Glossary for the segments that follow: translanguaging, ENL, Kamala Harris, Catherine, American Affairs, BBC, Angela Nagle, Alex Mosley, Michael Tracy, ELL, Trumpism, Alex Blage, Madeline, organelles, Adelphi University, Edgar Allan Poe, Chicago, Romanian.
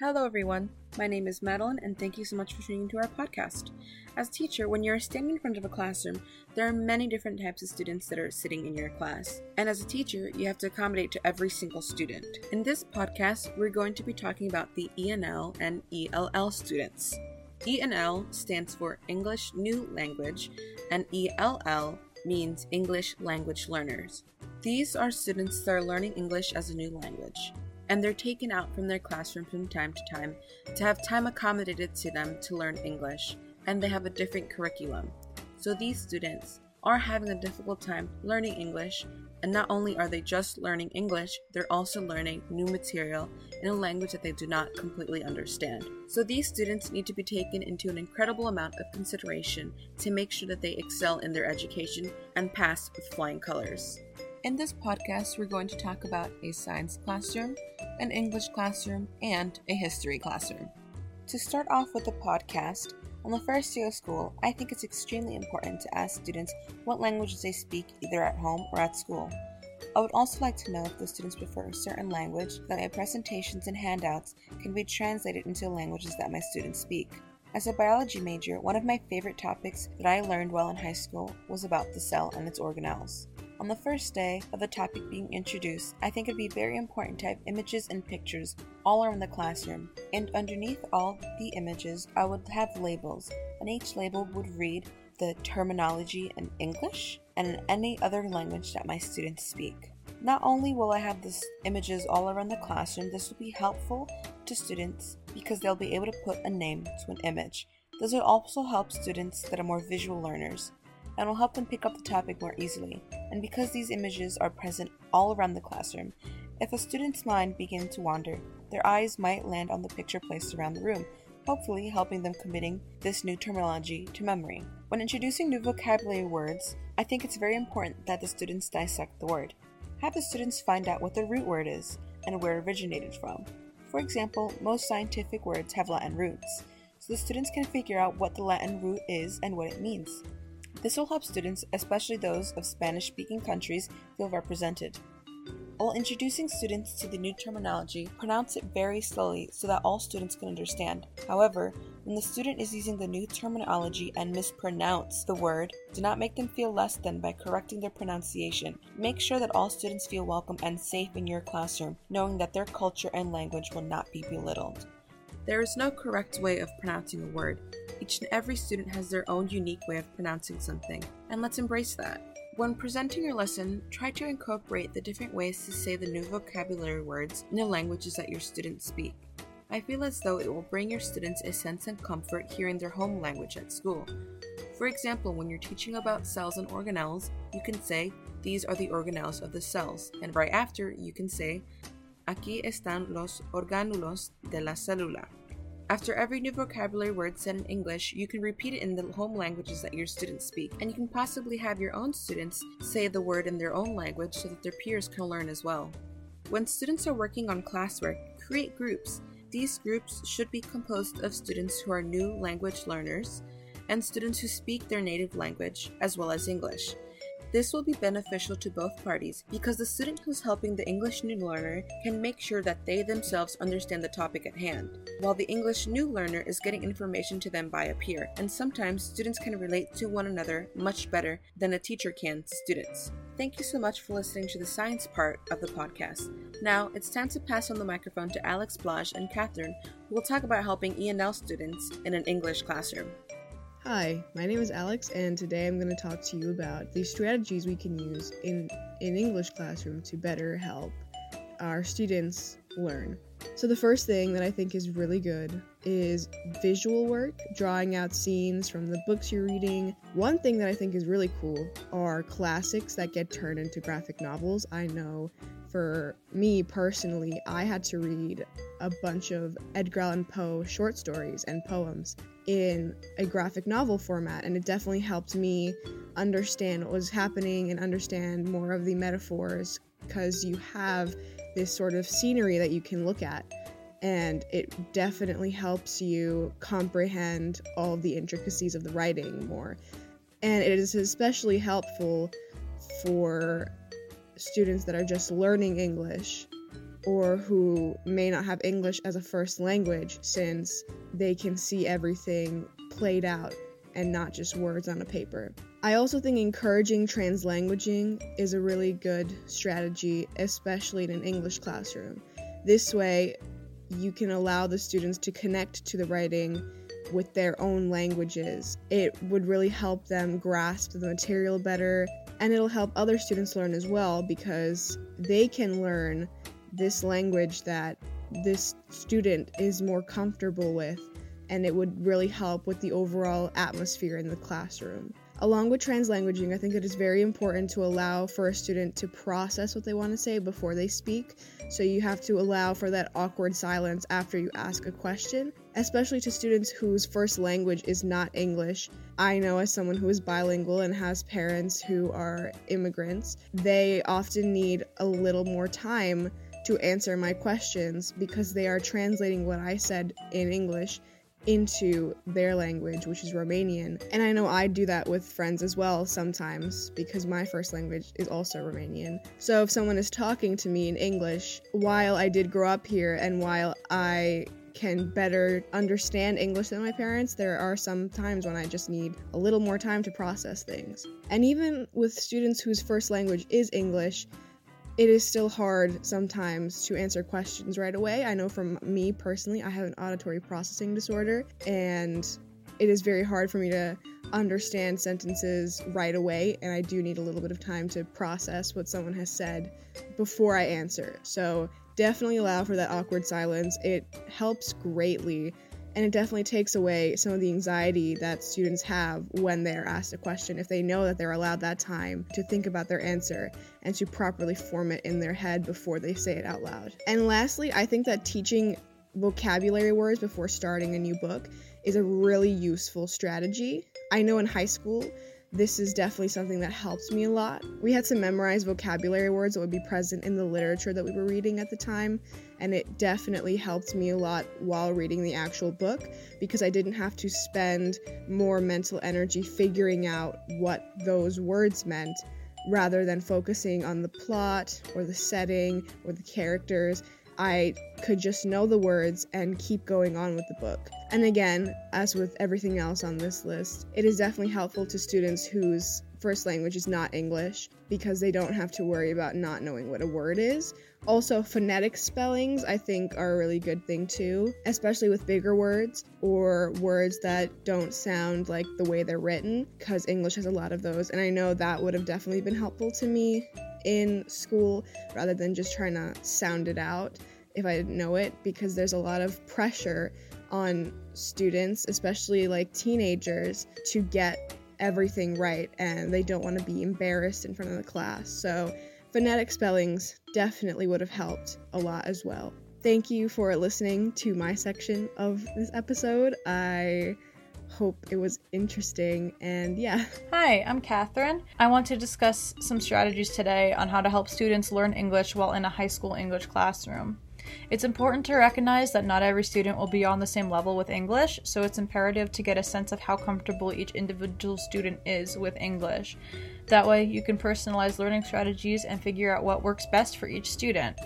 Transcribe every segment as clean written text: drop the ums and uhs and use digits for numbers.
Hello everyone, my name is Madeline and thank you so much for tuning into our podcast. As a teacher, when you're standing in front of a classroom, there are many different types of students that are sitting in your class. And as a teacher, you have to accommodate to every single student. In this podcast, we're going to be talking about the ENL and ELL students. ENL stands for English New Language and ELL means English Language Learners. These are students that are learning English as a new language, and they're taken out from their classroom from time to time to have time accommodated to them to learn English, and they have a different curriculum. So these students are having a difficult time learning English, and not only are they just learning English, they're also learning new material in a language that they do not completely understand. So these students need to be taken into an incredible amount of consideration to make sure that they excel in their education and pass with flying colors. In this podcast, we're going to talk about a science classroom, an English classroom, and a history classroom. To start off with the podcast, on the first day of school, I think it's extremely important to ask students what languages they speak either at home or at school. I would also like to know if the students prefer a certain language, that my presentations and handouts can be translated into languages that my students speak. As a biology major, one of my favorite topics that I learned while in high school was about the cell and its organelles. On the first day of the topic being introduced, I think it would be very important to have images and pictures all around the classroom, and underneath all the images I would have labels, and each label would read the terminology in English and in any other language that my students speak. Not only will I have these images all around the classroom, this will be helpful to students because they'll be able to put a name to an image. This will also help students that are more visual learners, and will help them pick up the topic more easily. And because these images are present all around the classroom, if a student's mind begins to wander, their eyes might land on the picture placed around the room, hopefully helping them committing this new terminology to memory. When introducing new vocabulary words, I think it's very important that the students dissect the word. Have the students find out what the root word is and where it originated from. For example, most scientific words have Latin roots, so the students can figure out what the Latin root is and what it means. This will help students, especially those of Spanish-speaking countries, feel represented. While introducing students to the new terminology, pronounce it very slowly so that all students can understand. However, when the student is using the new terminology and mispronounce the word, do not make them feel less than by correcting their pronunciation. Make sure that all students feel welcome and safe in your classroom, knowing that their culture and language will not be belittled. There is no correct way of pronouncing a word. Each and every student has their own unique way of pronouncing something, and let's embrace that. When presenting your lesson, try to incorporate the different ways to say the new vocabulary words in the languages that your students speak. I feel as though it will bring your students a sense of comfort hearing their home language at school. For example, when you're teaching about cells and organelles, you can say, "These are the organelles of the cells," and right after, you can say, "Aquí están los orgánulos de la célula." After every new vocabulary word said in English, you can repeat it in the home languages that your students speak, and you can possibly have your own students say the word in their own language so that their peers can learn as well. When students are working on classwork, create groups. These groups should be composed of students who are new language learners and students who speak their native language, as well as English. This will be beneficial to both parties because the student who's helping the English new learner can make sure that they themselves understand the topic at hand, while the English new learner is getting information to them by a peer, and sometimes students can relate to one another much better than a teacher can to students. Thank you so much for listening to the science part of the podcast. Now, it's time to pass on the microphone to Alex Blage and Catherine, who will talk about helping ENL students in an English classroom. Hi, my name is Alex, and today I'm going to talk to you about the strategies we can use in an English classroom to better help our students learn. So the first thing that I think is really good is visual work, drawing out scenes from the books you're reading. One thing that I think is really cool are classics that get turned into graphic novels. I know for me personally, I had to read a bunch of Edgar Allan Poe short stories and poems in a graphic novel format, and it definitely helped me understand what was happening and understand more of the metaphors, because you have this sort of scenery that you can look at, and it definitely helps you comprehend all the intricacies of the writing more. And it is especially helpful for students that are just learning English or who may not have English as a first language, since they can see everything played out and not just words on a paper. I also think encouraging translanguaging is a really good strategy, especially in an English classroom. This way, you can allow the students to connect to the writing with their own languages. It would really help them grasp the material better, and it'll help other students learn as well, because they can learn this language that this student is more comfortable with, and it would really help with the overall atmosphere in the classroom. Along with translanguaging, I think that it's very important to allow for a student to process what they want to say before they speak. So you have to allow for that awkward silence after you ask a question, especially to students whose first language is not English. I know, as someone who is bilingual and has parents who are immigrants, they often need a little more time to answer my questions because they are translating what I said in English into their language, which is Romanian. And I know I do that with friends as well sometimes, because my first language is also Romanian. So if someone is talking to me in English, while I did grow up here and while I can better understand English than my parents, there are some times when I just need a little more time to process things. And even with students whose first language is English, it is still hard sometimes to answer questions right away. I know from me personally, I have an auditory processing disorder, and it is very hard for me to understand sentences right away, and I do need a little bit of time to process what someone has said before I answer. So definitely allow for that awkward silence. It helps greatly, and it definitely takes away some of the anxiety that students have when they're asked a question, if they know that they're allowed that time to think about their answer and to properly form it in their head before they say it out loud. And lastly, I think that teaching vocabulary words before starting a new book is a really useful strategy. I know in high school, this is definitely something that helped me a lot. We had to memorize vocabulary words that would be present in the literature that we were reading at the time, and it definitely helped me a lot while reading the actual book, because I didn't have to spend more mental energy figuring out what those words meant, rather than focusing on the plot or the setting or the characters. I could just know the words and keep going on with the book. And again, as with everything else on this list, it is definitely helpful to students whose first language is not English, because they don't have to worry about not knowing what a word is. Also, phonetic spellings, I think, are a really good thing too, especially with bigger words or words that don't sound like the way they're written, because English has a lot of those, and I know that would have definitely been helpful to me in school, rather than just trying to sound it out if I didn't know it, because there's a lot of pressure on students, especially like teenagers, to get everything right, and they don't want to be embarrassed in front of the class. So phonetic spellings definitely would have helped a lot as well. Thank you for listening to my section of this episode. I hope it was interesting, and yeah. Hi, I'm Catherine. I want to discuss some strategies today on how to help students learn English while in a high school English classroom. It's important to recognize that not every student will be on the same level with English, so it's imperative to get a sense of how comfortable each individual student is with English. That way, you can personalize learning strategies and figure out what works best for each student.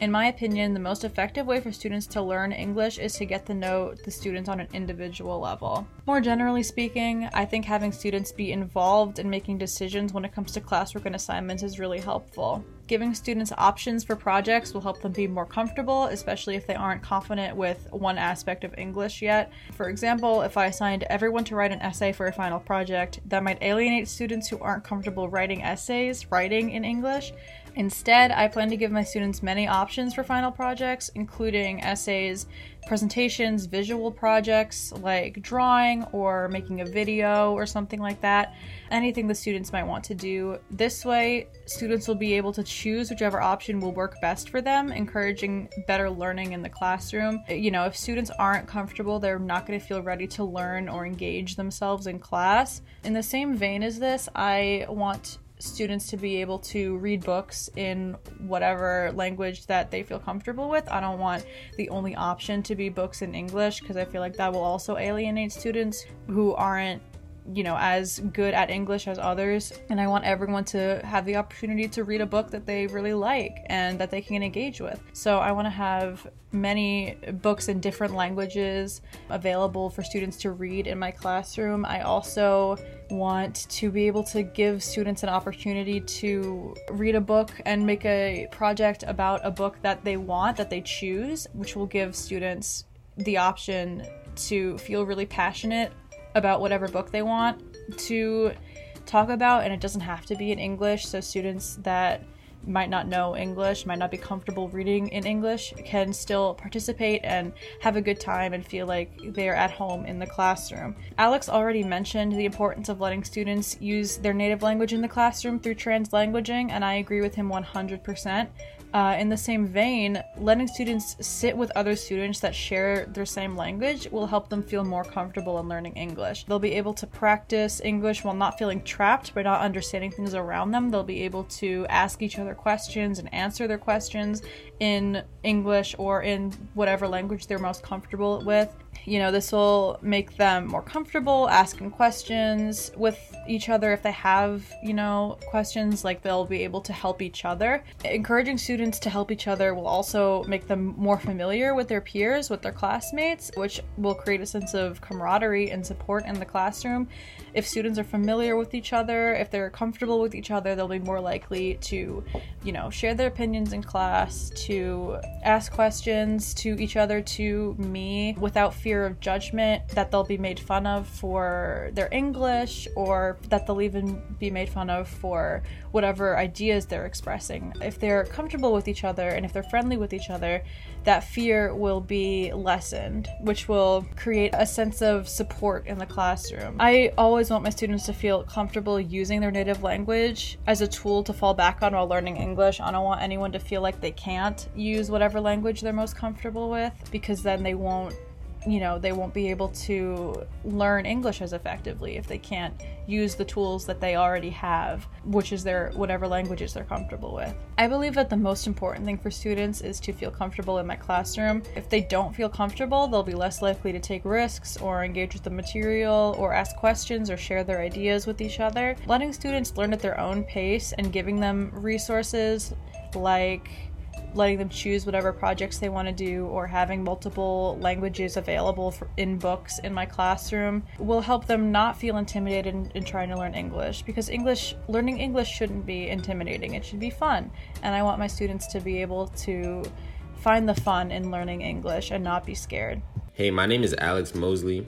In my opinion, the most effective way for students to learn English is to get to know the students on an individual level. More generally speaking, I think having students be involved in making decisions when it comes to classwork and assignments is really helpful. Giving students options for projects will help them be more comfortable, especially if they aren't confident with one aspect of English yet. For example, if I assigned everyone to write an essay for a final project, that might alienate students who aren't comfortable writing in English. Instead, I plan to give my students many options for final projects, including essays, presentations, visual projects like drawing or making a video or something like that, anything the students might want to do. This way, students will be able to choose whichever option will work best for them, encouraging better learning in the classroom. You know, if students aren't comfortable, they're not going to feel ready to learn or engage themselves in class. In the same vein as this, I want students to be able to read books in whatever language that they feel comfortable with. I don't want the only option to be books in English, because I feel like that will also alienate students who aren't you know, as good at English as others, and I want everyone to have the opportunity to read a book that they really like and that they can engage with. So I want to have many books in different languages available for students to read in my classroom. I also want to be able to give students an opportunity to read a book and make a project about a book that they want, that they choose, which will give students the option to feel really passionate about whatever book they want to talk about, and it doesn't have to be in English, so students that might not know English, might not be comfortable reading in English, can still participate and have a good time and feel like they're at home in the classroom. Alex already mentioned the importance of letting students use their native language in the classroom through translanguaging, and I agree with him 100%. In the same vein, letting students sit with other students that share their same language will help them feel more comfortable in learning English. They'll be able to practice English while not feeling trapped by not understanding things around them. They'll be able to ask each other questions and answer their questions in English or in whatever language they're most comfortable with. You know, this will make them more comfortable asking questions with each other. If they have, you know, questions, like, they'll be able to help each other. Encouraging students to help each other will also make them more familiar with their peers, with their classmates, which will create a sense of camaraderie and support in the classroom. If students are familiar with each other, if they're comfortable with each other, they'll be more likely to, you know, share their opinions in class, to ask questions to each other, to me, without fear of judgment that they'll be made fun of for their English, or that they'll even be made fun of for whatever ideas they're expressing. If they're comfortable with each other and if they're friendly with each other, that fear will be lessened, which will create a sense of support in the classroom. I always want my students to feel comfortable using their native language as a tool to fall back on while learning English. I don't want anyone to feel like they can't use whatever language they're most comfortable with, because then they won't, you know, they won't be able to learn English as effectively if they can't use the tools that they already have, which is their whatever languages they're comfortable with. I believe that the most important thing for students is to feel comfortable in my classroom. If they don't feel comfortable, they'll be less likely to take risks or engage with the material or ask questions or share their ideas with each other. Letting students learn at their own pace and giving them resources like letting them choose whatever projects they want to do, or having multiple languages available in books in my classroom, will help them not feel intimidated in trying to learn English, because learning English shouldn't be intimidating. It should be fun, and I want my students to be able to find the fun in learning English and not be scared. Hey, my name is Alex Mosley.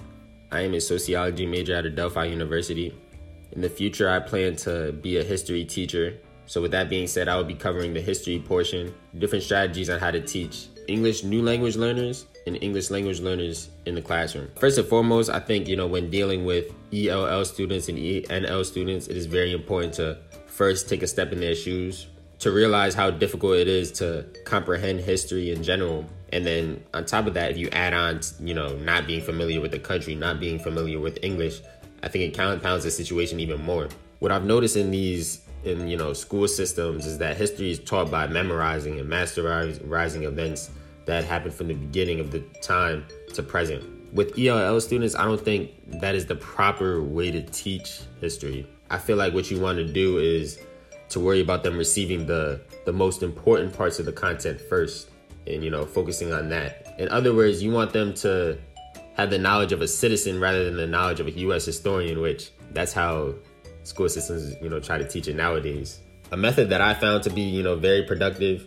I am a sociology major at Adelphi University. In the future, I plan to be a history teacher. So with that being said, I will be covering the history portion, different strategies on how to teach English new language learners and English language learners in the classroom. First and foremost, I think, you know, when dealing with ELL students and ENL students, it is very important to first take a step in their shoes, to realize how difficult it is to comprehend history in general. And then on top of that, if you add on, you know, not being familiar with the country, not being familiar with English, I think it compounds the situation even more. What I've noticed in you know, school systems is that history is taught by memorizing and masterizing events that happened from the beginning of the time to present. With ELL students, I don't think that is the proper way to teach history. I feel like what you want to do is to worry about them receiving the most important parts of the content first, and, you know, focusing on that. In other words, you want them to have the knowledge of a citizen rather than the knowledge of a U.S. historian, which that's how school systems, you know, try to teach it nowadays. A method that I found to be, you know, very productive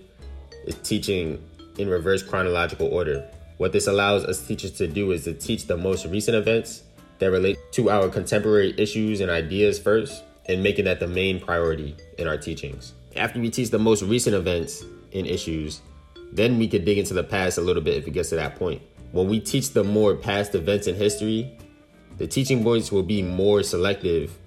is teaching in reverse chronological order. What this allows us teachers to do is to teach the most recent events that relate to our contemporary issues and ideas first, and making that the main priority in our teachings. After we teach the most recent events and issues, then we could dig into the past a little bit if it gets to that point. When we teach the more past events in history, the teaching points will be more selective,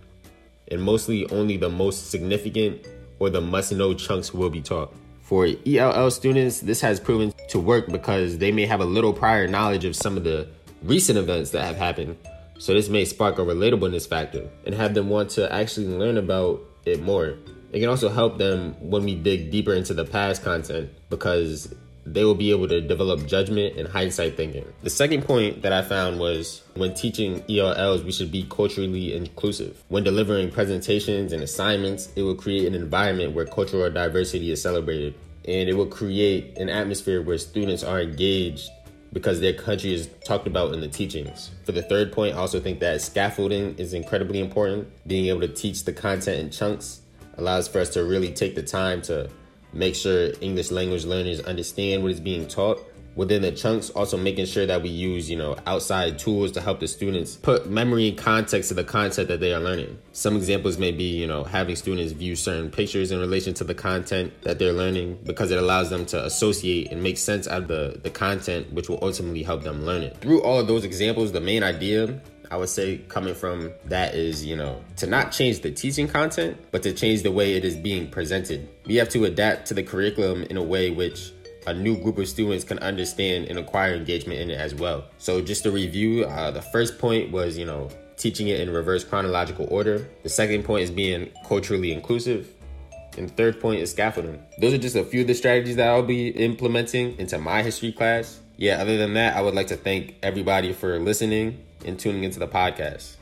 and mostly only the most significant or the must-know chunks will be taught. For ELL students, this has proven to work because they may have a little prior knowledge of some of the recent events that have happened, so this may spark a relatableness factor and have them want to actually learn about it more. It can also help them when we dig deeper into the past content, because they will be able to develop judgment and hindsight thinking. The second point that I found was when teaching ELLs, we should be culturally inclusive. When delivering presentations and assignments, it will create an environment where cultural diversity is celebrated, and it will create an atmosphere where students are engaged because their country is talked about in the teachings. For the third point, I also think that scaffolding is incredibly important. Being able to teach the content in chunks allows for us to really take the time to make sure English language learners understand what is being taught within the chunks. Also making sure that we use, outside tools to help the students put memory and context to the content that they are learning. Some examples may be, having students view certain pictures in relation to the content that they're learning, because it allows them to associate and make sense out of the content, which will ultimately help them learn it. Through all of those examples, the main idea I would say coming from that is, to not change the teaching content, but to change the way it is being presented. We have to adapt to the curriculum in a way which a new group of students can understand and acquire engagement in it as well. So just to review, the first point was, teaching it in reverse chronological order. The second point is being culturally inclusive. And the third point is scaffolding. Those are just a few of the strategies that I'll be implementing into my history class. Yeah, other than that, I would like to thank everybody for listening and tuning into the podcast.